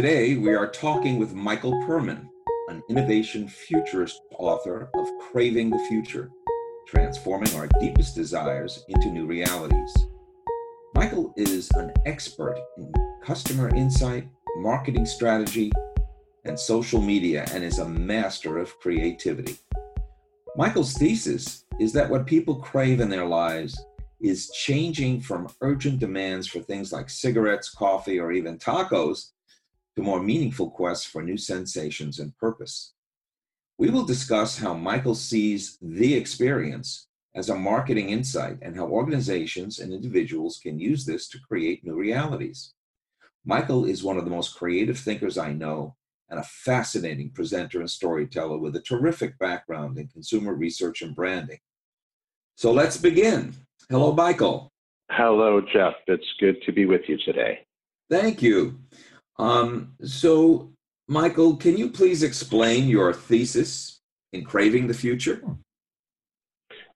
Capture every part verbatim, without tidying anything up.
Today, we are talking with Michael Perman, an innovation futurist author of Craving the Future, Transforming Our Deepest Desires into New Realities. Michael is an expert in customer insight, marketing strategy, and social media, and is a master of creativity. Michael's thesis is that what people crave in their lives is changing from urgent demands for things like cigarettes, coffee, or even tacos to more meaningful quests for new sensations and purpose. We will discuss how Michael sees the experience as a marketing insight and how organizations and individuals can use this to create new realities. Michael is one of the most creative thinkers I know and a fascinating presenter and storyteller with a terrific background in consumer research and branding. So let's begin. Hello, Michael. Hello, Jeff. It's good to be with you today. Thank you. Um, so, Michael, can you please explain your thesis in Craving the Future?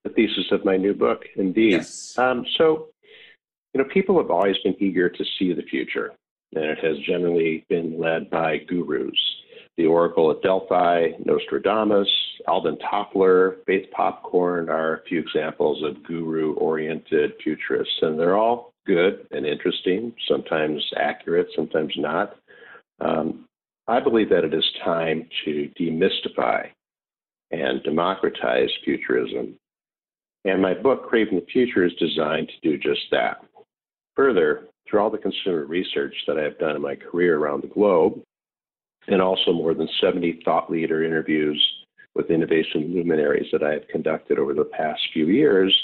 The thesis of my new book, indeed. Yes. Um, so, you know, people have always been eager to see the future, and it has generally been led by gurus. The Oracle at Delphi, Nostradamus, Alden Toppler, Faith Popcorn are a few examples of guru-oriented futurists, and they're all good and interesting, sometimes accurate, sometimes not. Um, I believe that it is time to demystify and democratize futurism, and my book, Craving the Future, is designed to do just that. Further, through all the consumer research that I have done in my career around the globe, and also more than seventy thought leader interviews with innovation luminaries that I have conducted over the past few years,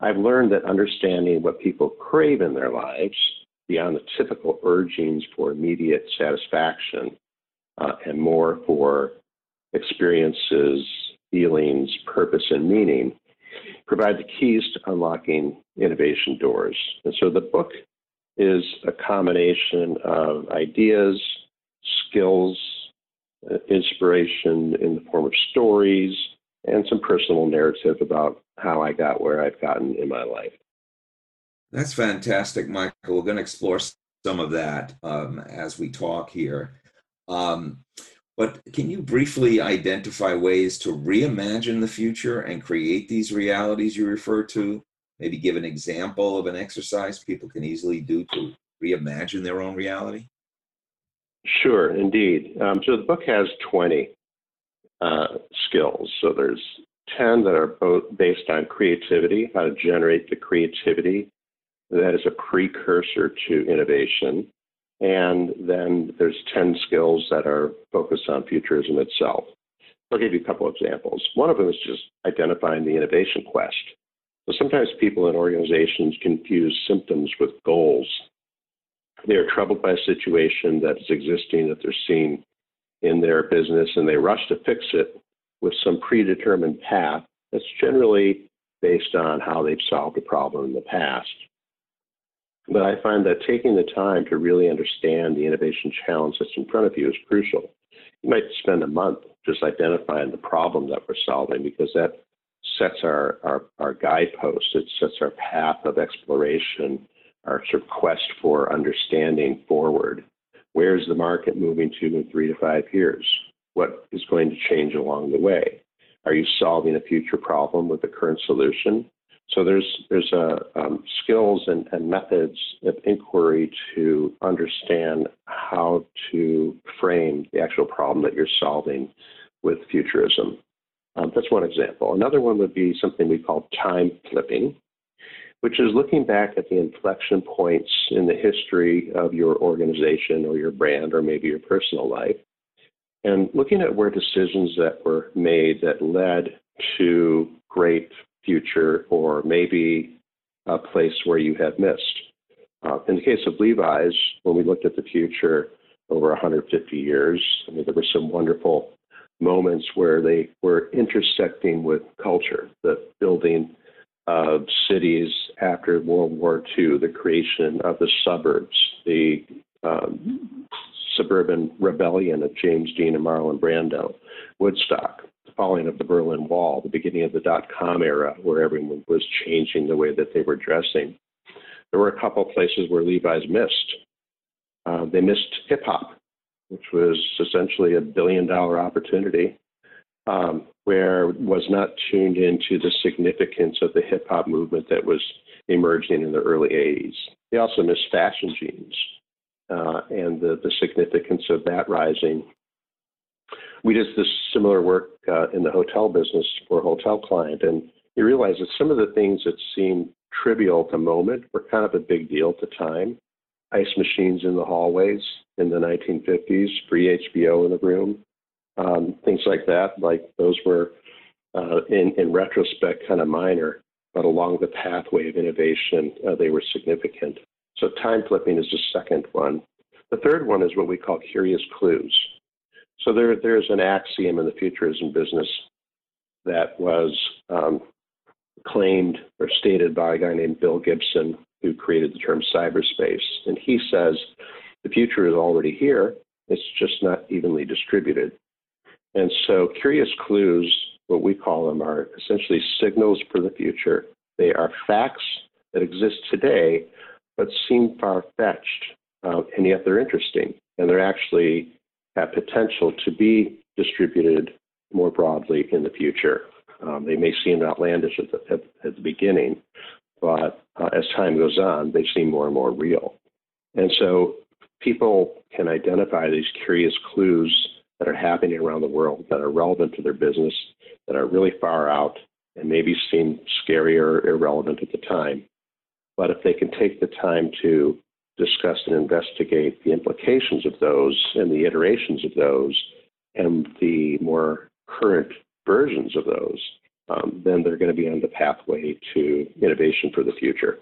I've learned that understanding what people crave in their lives, beyond the typical urgings for immediate satisfaction, uh, and more for experiences, feelings, purpose, and meaning, provide the keys to unlocking innovation doors. And so the book is a combination of ideas, skills, inspiration in the form of stories, and some personal narrative about how I got where I've gotten in my life. That's fantastic, Michael. We're going to explore some of that um, as we talk here. Um, but can you briefly identify ways to reimagine the future and create these realities you refer to? Maybe give an example of an exercise people can easily do to reimagine their own reality? Sure, indeed. Um, so the book has twenty uh, skills. So there's ten that are both based on creativity, how to generate the creativity that is a precursor to innovation. And then there's ten skills that are focused on futurism itself. I'll give you a couple examples. One of them is just identifying the innovation quest. So sometimes people in organizations confuse symptoms with goals. They are troubled by a situation that is existing that they're seeing in their business, and they rush to fix it with some predetermined path that's generally based on how they've solved a problem in the past. But I find that taking the time to really understand the innovation challenge that's in front of you is crucial. You might spend a month just identifying the problem that we're solving, because that sets our, our, our guidepost. It sets our path of exploration, our sort of quest for understanding forward. Where is the market moving to in three to five years? What is going to change along the way? Are you solving a future problem with the current solution? So there's there's uh, um, skills and, and methods of inquiry to understand how to frame the actual problem that you're solving with futurism. Um, that's one example. Another one would be something we call time flipping, which is looking back at the inflection points in the history of your organization or your brand or maybe your personal life, and looking at where decisions that were made that led to great future or maybe a place where you have missed. Uh, in the case of Levi's, when we looked at the future over one hundred fifty years, I mean, there were some wonderful moments where they were intersecting with culture, the building of cities after World War Two, the creation of the suburbs, the um, suburban rebellion of James Dean and Marlon Brando, Woodstock, the falling of the Berlin Wall, the beginning of the dot-com era where everyone was changing the way that they were dressing. There were a couple places where Levi's missed. Uh, they missed hip-hop. which was essentially a billion dollar opportunity, um, where was not tuned into the significance of the hip hop movement that was emerging in the early eighties. They also missed fashion genes uh, and the, the significance of that rising. We did this similar work uh, in the hotel business for a hotel client, and you realize that some of the things that seemed trivial at the moment were kind of a big deal at the time. Ice machines in the hallways in the nineteen fifties, free H B O in the room, um, things like that. Like those were, uh, in, in retrospect, kind of minor, but along the pathway of innovation, uh, they were significant. So time flipping is the second one. The third one is what we call curious clues. So there, there's an axiom in the futurism business that was um, claimed or stated by a guy named Bill Gibson, who created the term cyberspace. And he says, the future is already here. It's just not evenly distributed. And so curious clues, what we call them, are essentially signals for the future. They are facts that exist today, but seem far-fetched, uh, and yet they're interesting. And they're actually have potential to be distributed more broadly in the future. Um, they may seem outlandish at the, at, at the beginning, but uh, as time goes on, they seem more and more real. And so people can identify these curious clues that are happening around the world that are relevant to their business, that are really far out and maybe seem scary or irrelevant at the time. But if they can take the time to discuss and investigate the implications of those and the iterations of those and the more current versions of those, um, then they're going to be on the pathway to innovation for the future.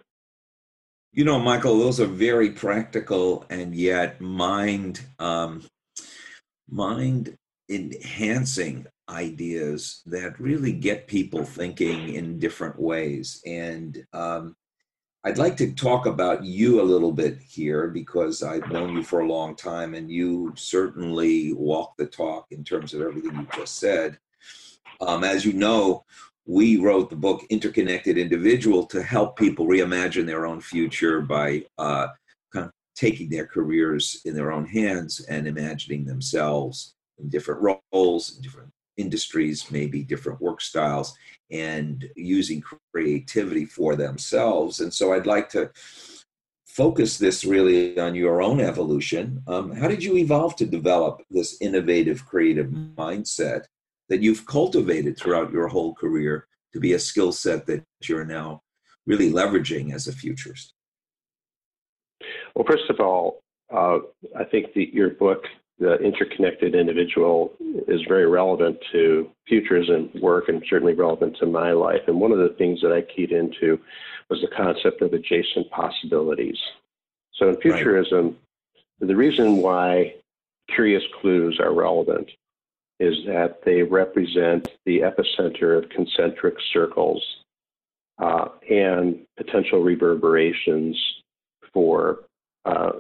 You know, Michael, those are very practical and yet mind, um, mind enhancing ideas that really get people thinking in different ways. And um, I'd like to talk about you a little bit here, because I've known you for a long time and you certainly walk the talk in terms of everything you just said. Um, as you know, we wrote the book Interconnected Individual to help people reimagine their own future by uh, kind of taking their careers in their own hands and imagining themselves in different roles, in different industries, maybe different work styles, and using creativity for themselves. And so I'd like to focus this really on your own evolution. Um, how did you evolve to develop this innovative, creative mindset that you've cultivated throughout your whole career to be a skill set that you're now really leveraging as a futurist? Well, first of all, uh, I think that your book, The Interconnected Individual, is very relevant to futurism work and certainly relevant to my life. And one of the things that I keyed into was the concept of adjacent possibilities. So in futurism, right, the reason why curious clues are relevant is that they represent the epicenter of concentric circles uh, and potential reverberations for uh,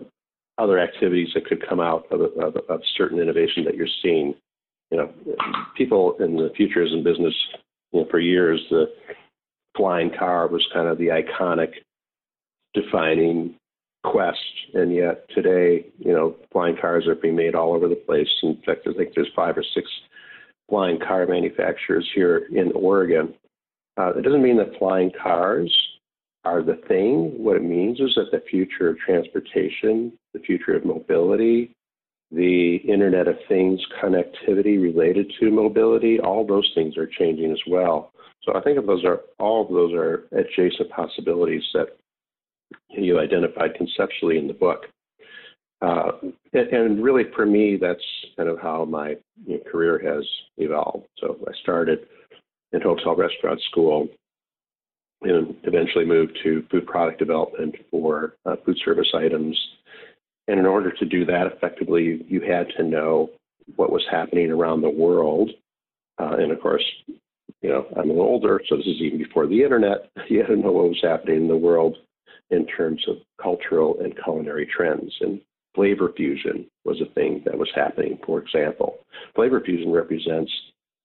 other activities that could come out of, of, of certain innovation that you're seeing. You know, people in the futurism business, you know, for years, the flying car was kind of the iconic defining quest, and yet today, you know, flying cars are being made all over the place. In fact, I think there's five or six flying car manufacturers here in Oregon. Uh, it doesn't mean that flying cars are the thing. What it means is that the future of transportation, the future of mobility, the Internet of Things connectivity related to mobility, all those things are changing as well. So I think of those are all of those are adjacent possibilities that you identified conceptually in the book. Uh, and, and really, for me, that's kind of how my you know, career has evolved. So I started in hotel restaurant school and eventually moved to food product development for uh, food service items. And in order to do that effectively, you had to know what was happening around the world. Uh, and of course, you know, I'm a little older, so this is even before the Internet. You had to know what was happening in the world in terms of cultural and culinary trends. And flavor fusion was a thing that was happening, for example. Flavor fusion represents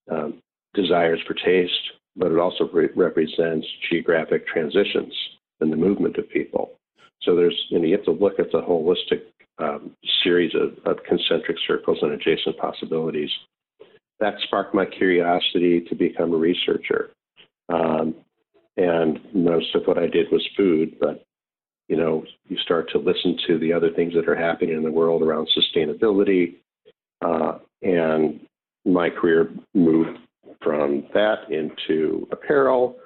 um, desires for taste, but it also re- represents geographic transitions and the movement of people. So there's, you know, you have to look at the holistic um, series of, of concentric circles and adjacent possibilities. That sparked my curiosity to become a researcher. Um, and most of what I did was food, but, you know, you start to listen to the other things that are happening in the world around sustainability. Uh, and my career moved from that into apparel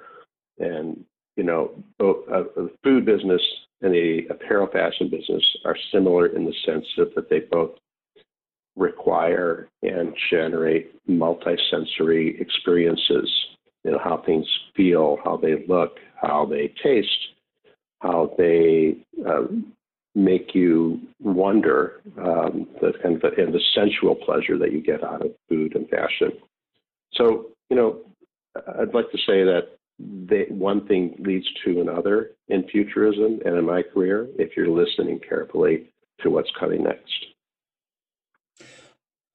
and, you know, both uh, the food business and the apparel fashion business are similar in the sense that, that they both require and generate multi-sensory experiences, you know, how things feel, how they look, how they taste, how they uh, make you wonder, um, the, and, the, and the sensual pleasure that you get out of food and fashion. So, you know, I'd like to say that they, one thing leads to another in futurism and in my career, if you're listening carefully to what's coming next.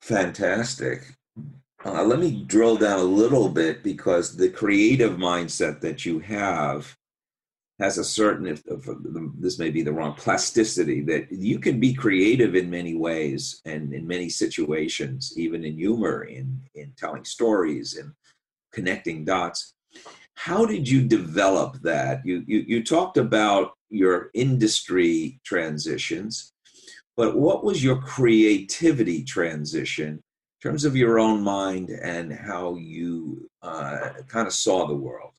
Fantastic. Uh, let me drill down a little bit, because the creative mindset that you have has a certain, if, if, this may be the wrong, plasticity, that you can be creative in many ways and in many situations, even in humor, in, in telling stories and connecting dots. How did you develop that? You, you, you talked about your industry transitions, but what was your creativity transition in terms of your own mind and how you uh, kind of saw the world?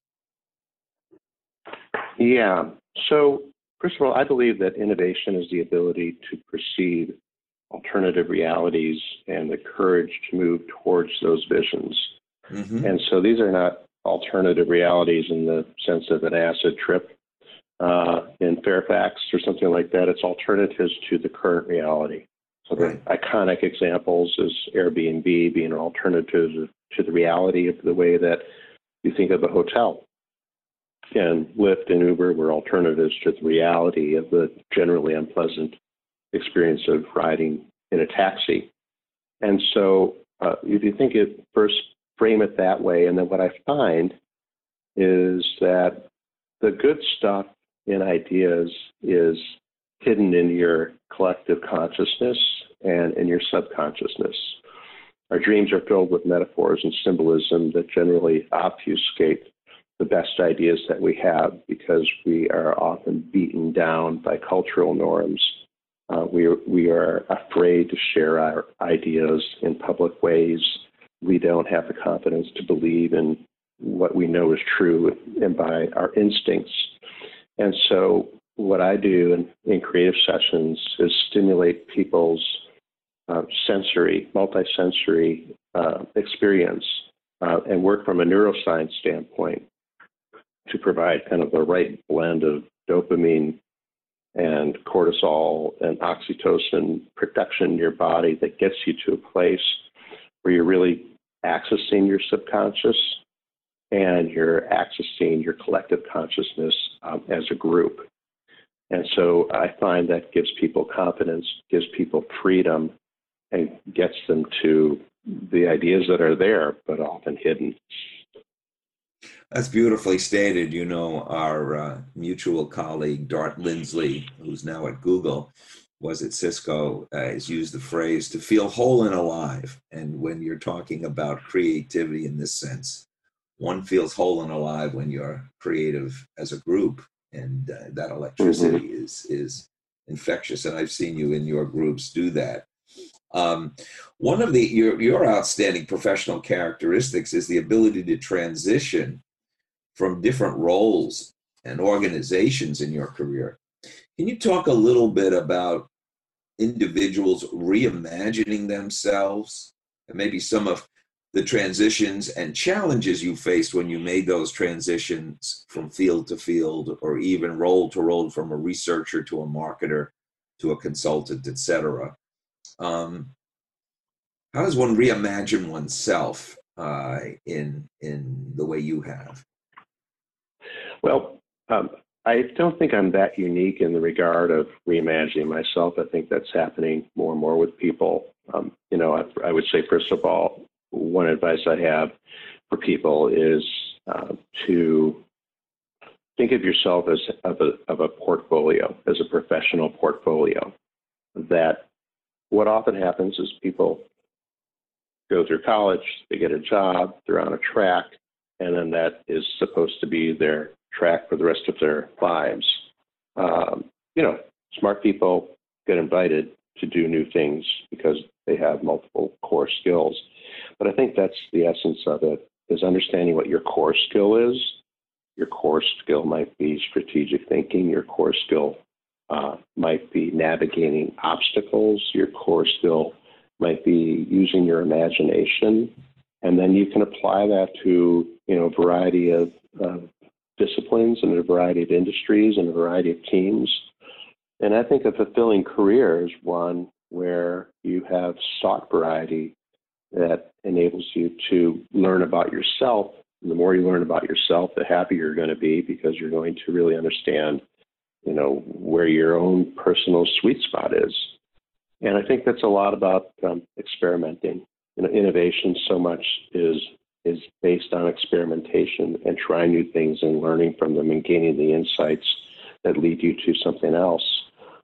Yeah. So first of all, I believe that innovation is the ability to perceive alternative realities and the courage to move towards those visions. Mm-hmm. And so these are not alternative realities in the sense of an acid trip uh, in Fairfax or something like that. It's alternatives to the current reality. So right. The iconic examples is Airbnb being an alternative to the reality of the way that you think of a hotel. And Lyft and Uber were alternatives to the reality of the generally unpleasant experience of riding in a taxi. And so uh, if you think it first, frame it that way, and then what I find is that the good stuff in ideas is hidden in your collective consciousness and in your subconsciousness. Our dreams are filled with metaphors and symbolism that generally obfuscate the best ideas that we have, because we are often beaten down by cultural norms. Uh, we, we are afraid to share our ideas in public ways. We don't have the confidence to believe in what we know is true and by our instincts. And so what I do in, in creative sessions is stimulate people's uh, sensory, multisensory uh, experience uh, and work from a neuroscience standpoint to provide kind of the right blend of dopamine and cortisol and oxytocin production in your body that gets you to a place where you're really accessing your subconscious and you're accessing your collective consciousness um, as a group. And so I find that gives people confidence, gives people freedom, and gets them to the ideas that are there, but often hidden. That's beautifully stated. You know, our uh, mutual colleague, Dart Lindsley, who's now at Google, was at Cisco, uh, has used the phrase to feel whole and alive. And when you're talking about creativity in this sense, one feels whole and alive when you're creative as a group. And uh, that electricity mm-hmm. is, is infectious. And I've seen you in your groups do that. Um, one of the, your, your outstanding professional characteristics is the ability to transition from different roles and organizations in your career. Can you talk a little bit about individuals reimagining themselves and maybe some of the transitions and challenges you faced when you made those transitions from field to field, or even role to role, from a researcher to a marketer to a consultant, et cetera? Um, how does one reimagine oneself uh, in, in the way you have? Well, um, I don't think I'm that unique in the regard of reimagining myself. I think that's happening more and more with people. Um, you know, I, I would say, first of all, one advice I have for people is uh, to think of yourself as of a, of a portfolio, as a professional portfolio. that what often happens is people go through college, they get a job, they're on a track, and then that is supposed to be their track for the rest of their lives. Um, you know, smart people get invited to do new things because they have multiple core skills. But I think that's the essence of it, is understanding what your core skill is. Your core skill might be strategic thinking. Your core skill uh, might be navigating obstacles. Your core skill might be using your imagination. And then you can apply that to, you know, a variety of uh, disciplines and a variety of industries and a variety of teams. And I think a fulfilling career is one where you have sought variety that enables you to learn about yourself. And the more you learn about yourself, the happier you're going to be, because you're going to really understand, you know, where your own personal sweet spot is. And I think that's a lot about um, experimenting. You know, innovation so much is is based on experimentation and trying new things and learning from them and gaining the insights that lead you to something else.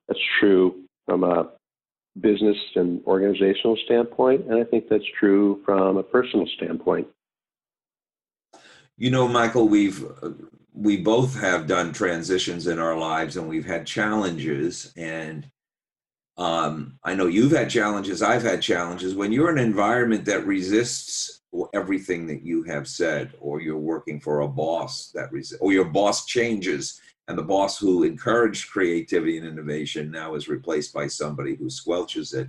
That's true from a business and organizational standpoint, and I think that's true from a personal standpoint. You know, Michael, we've we both have done transitions in our lives, and we've had challenges. And um, I know you've had challenges. I've had challenges. When you're in an environment that resists everything that you have said, or you're working for a boss that resists, or your boss changes. And the boss who encouraged creativity and innovation now is replaced by somebody who squelches it.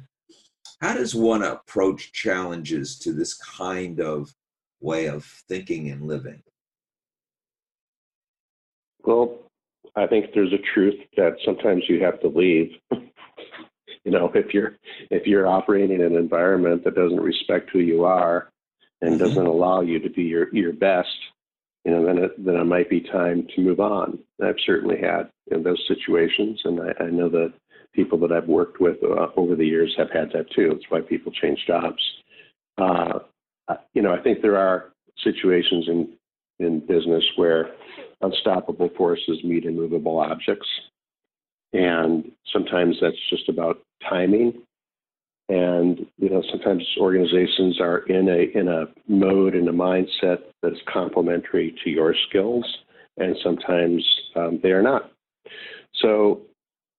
How does one approach challenges to this kind of way of thinking and living? Well, I think there's a truth that sometimes you have to leave. You know, if you're if you're operating in an environment that doesn't respect who you are and doesn't mm-hmm. allow you to be your, your best, you know, then it, then it might be time to move on. I've certainly had in those situations, and I, I know that people that I've worked with uh, over the years have had that too. It's why people change jobs. Uh, you know, I think there are situations in, in business where unstoppable forces meet immovable objects, and sometimes that's just about timing. And, you know, sometimes organizations are in a in a mode, in a mindset that's complementary to your skills, and sometimes um, they are not. So,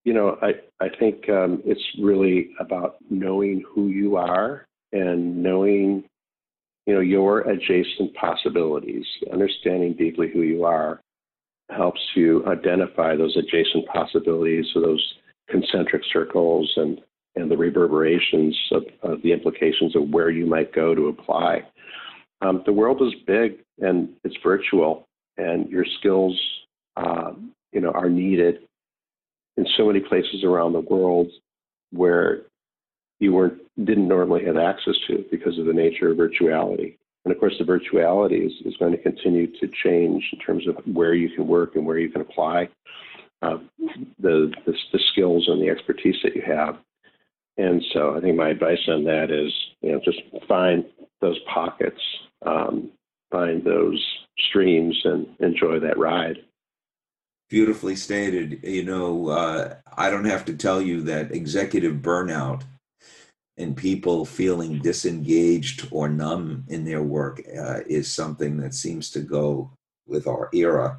you know, I, I think um, it's really about knowing who you are and knowing, you know, your adjacent possibilities. Understanding deeply who you are helps you identify those adjacent possibilities, so those concentric circles and and the reverberations of, of the implications of where you might go to apply. Um, the world is big and it's virtual, and your skills, uh, you know, are needed in so many places around the world where you weren't didn't normally have access to because of the nature of virtuality. And of course, the virtuality is, is going to continue to change in terms of where you can work and where you can apply uh, the, the the skills and the expertise that you have. And so I think my advice on that is, you know, just find those pockets, um, find those streams, and enjoy that ride. Beautifully stated. You know, uh, I don't have to tell you that executive burnout and people feeling disengaged or numb in their work uh, is something that seems to go with our era.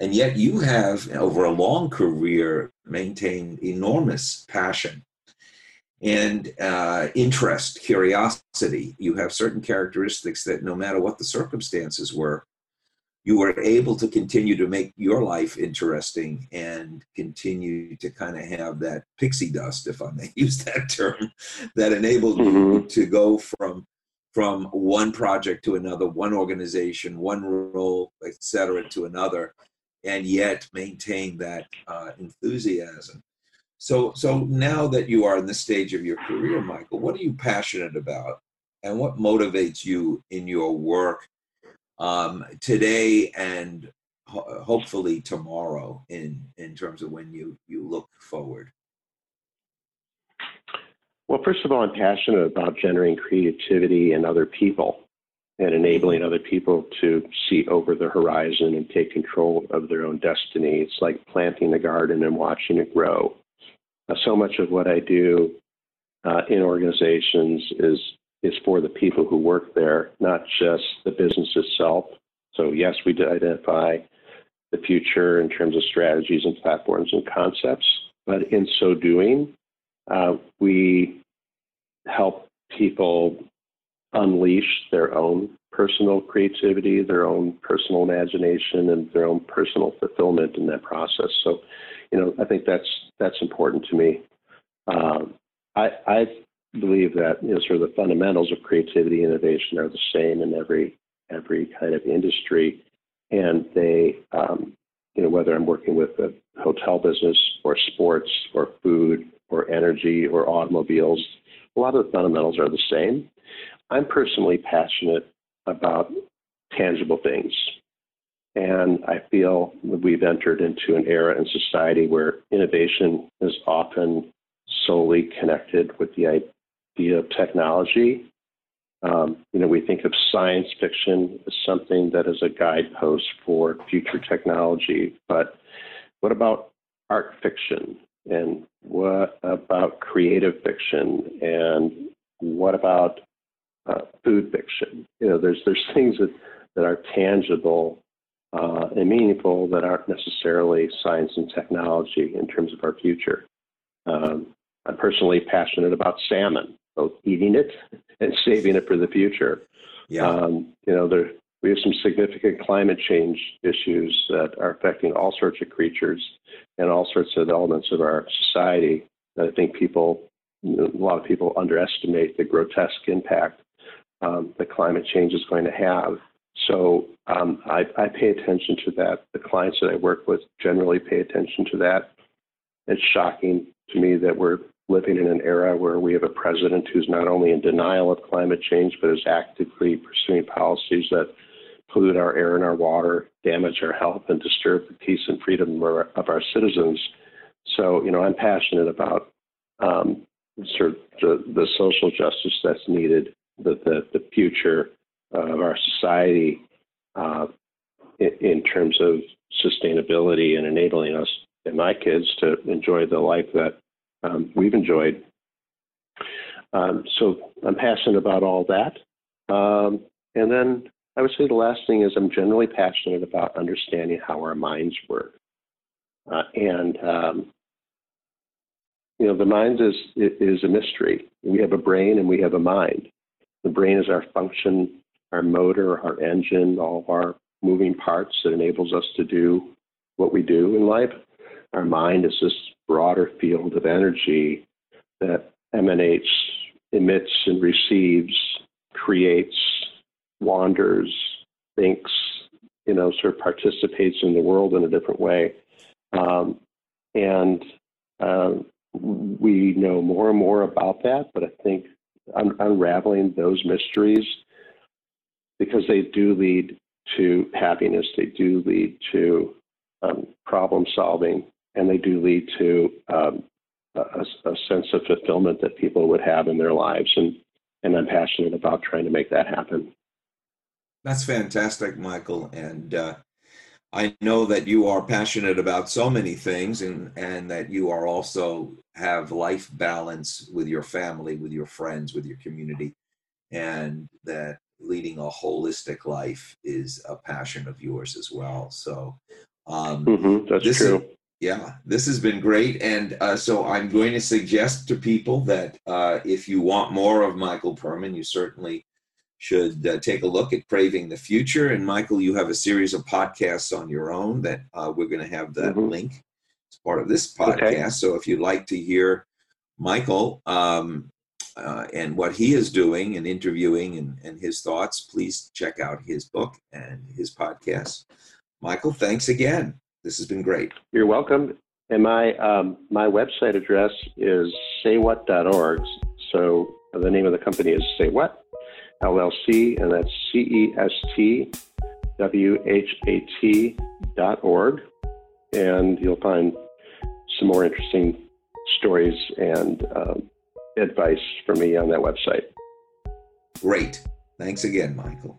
And yet you have, over a long career, maintained enormous passion and uh, interest, curiosity. You have certain characteristics that no matter what the circumstances were, you were able to continue to make your life interesting and continue to kind of have that pixie dust, if I may use that term, that enabled mm-hmm. you to go from, from one project to another, one organization, one role, et cetera, to another, and yet maintain that uh, enthusiasm. So so now that you are in this stage of your career, Michael, what are you passionate about, and what motivates you in your work um, today and ho- hopefully tomorrow in, in terms of when you, you look forward? Well, first of all, I'm passionate about generating creativity in other people and enabling other people to see over the horizon and take control of their own destiny. It's like planting a garden and watching it grow. Uh, so much of what I do uh, in organizations is is for the people who work there, not just the business itself. So yes, we did identify the future in terms of strategies and platforms and concepts, but in so doing, uh, we help people unleash their own personal creativity, their own personal imagination, and their own personal fulfillment in that process. So, you know, I think that's that's important to me. Um, I, I believe that, you know, sort of the fundamentals of creativity and innovation are the same in every every kind of industry, and they, um, you know, whether I'm working with the hotel business or sports or food or energy or automobiles, a lot of the fundamentals are the same. I'm personally passionate about tangible things, and I feel that we've entered into an era in society where innovation is often solely connected with the idea of technology. Um, you know, we think of science fiction as something that is a guidepost for future technology, but what about art fiction? And what about creative fiction? And what about Uh, food fiction? You know, there's there's things that, that are tangible uh, and meaningful that aren't necessarily science and technology in terms of our future. Um, I'm personally passionate about salmon, both eating it and saving it for the future. Yeah. Um, you know, there we have some significant climate change issues that are affecting all sorts of creatures and all sorts of elements of our society that I think people, you know, a lot of people underestimate the grotesque impact Um, the climate change is going to have. So um, I, I pay attention to that. The clients that I work with generally pay attention to that. It's shocking to me that we're living in an era where we have a president who's not only in denial of climate change, but is actively pursuing policies that pollute our air and our water, damage our health, and disturb the peace and freedom of our citizens. So, you know, I'm passionate about um, sort of the, the social justice that's needed, the, the, the future of our society uh, in, in terms of sustainability and enabling us and my kids to enjoy the life that um, we've enjoyed. Um, so I'm passionate about all that. Um, and then I would say the last thing is I'm generally passionate about understanding how our minds work. Uh, and, um, you know, the mind is, is a mystery. We have a brain and we have a mind. The brain is our function, our motor, our engine, all of our moving parts that enables us to do what we do in life. Our mind is this broader field of energy that emanates, emits, and receives, creates, wanders, thinks, you know, sort of participates in the world in a different way. Um, and uh, we know more and more about that, but I think unraveling those mysteries, because they do lead to happiness, they do lead to um, problem solving, and they do lead to um, a, a sense of fulfillment that people would have in their lives. And, and I'm passionate about trying to make that happen. That's fantastic, Michael. And uh, I know that you are passionate about so many things, and, and that you are also have life balance with your family, with your friends, with your community, and that leading a holistic life is a passion of yours as well. So um, mm-hmm, that's this true. Is, yeah, this has been great. And uh, so I'm going to suggest to people that uh, if you want more of Michael Perman, you certainly should uh, take a look at Craving the Future. And Michael, you have a series of podcasts on your own that uh, we're going to have that mm-hmm. link as part of this podcast. Okay. So if you'd like to hear Michael um, uh, and what he is doing and interviewing and, and his thoughts, please check out his book and his podcast. Michael, thanks again. This has been great. You're welcome. And my, um, my website address is say what dot org. So the name of the company is Say What L L C, and that's C E S T W H A T dot org. And you'll find some more interesting stories and um, advice from me on that website. Great. Thanks again, Michael.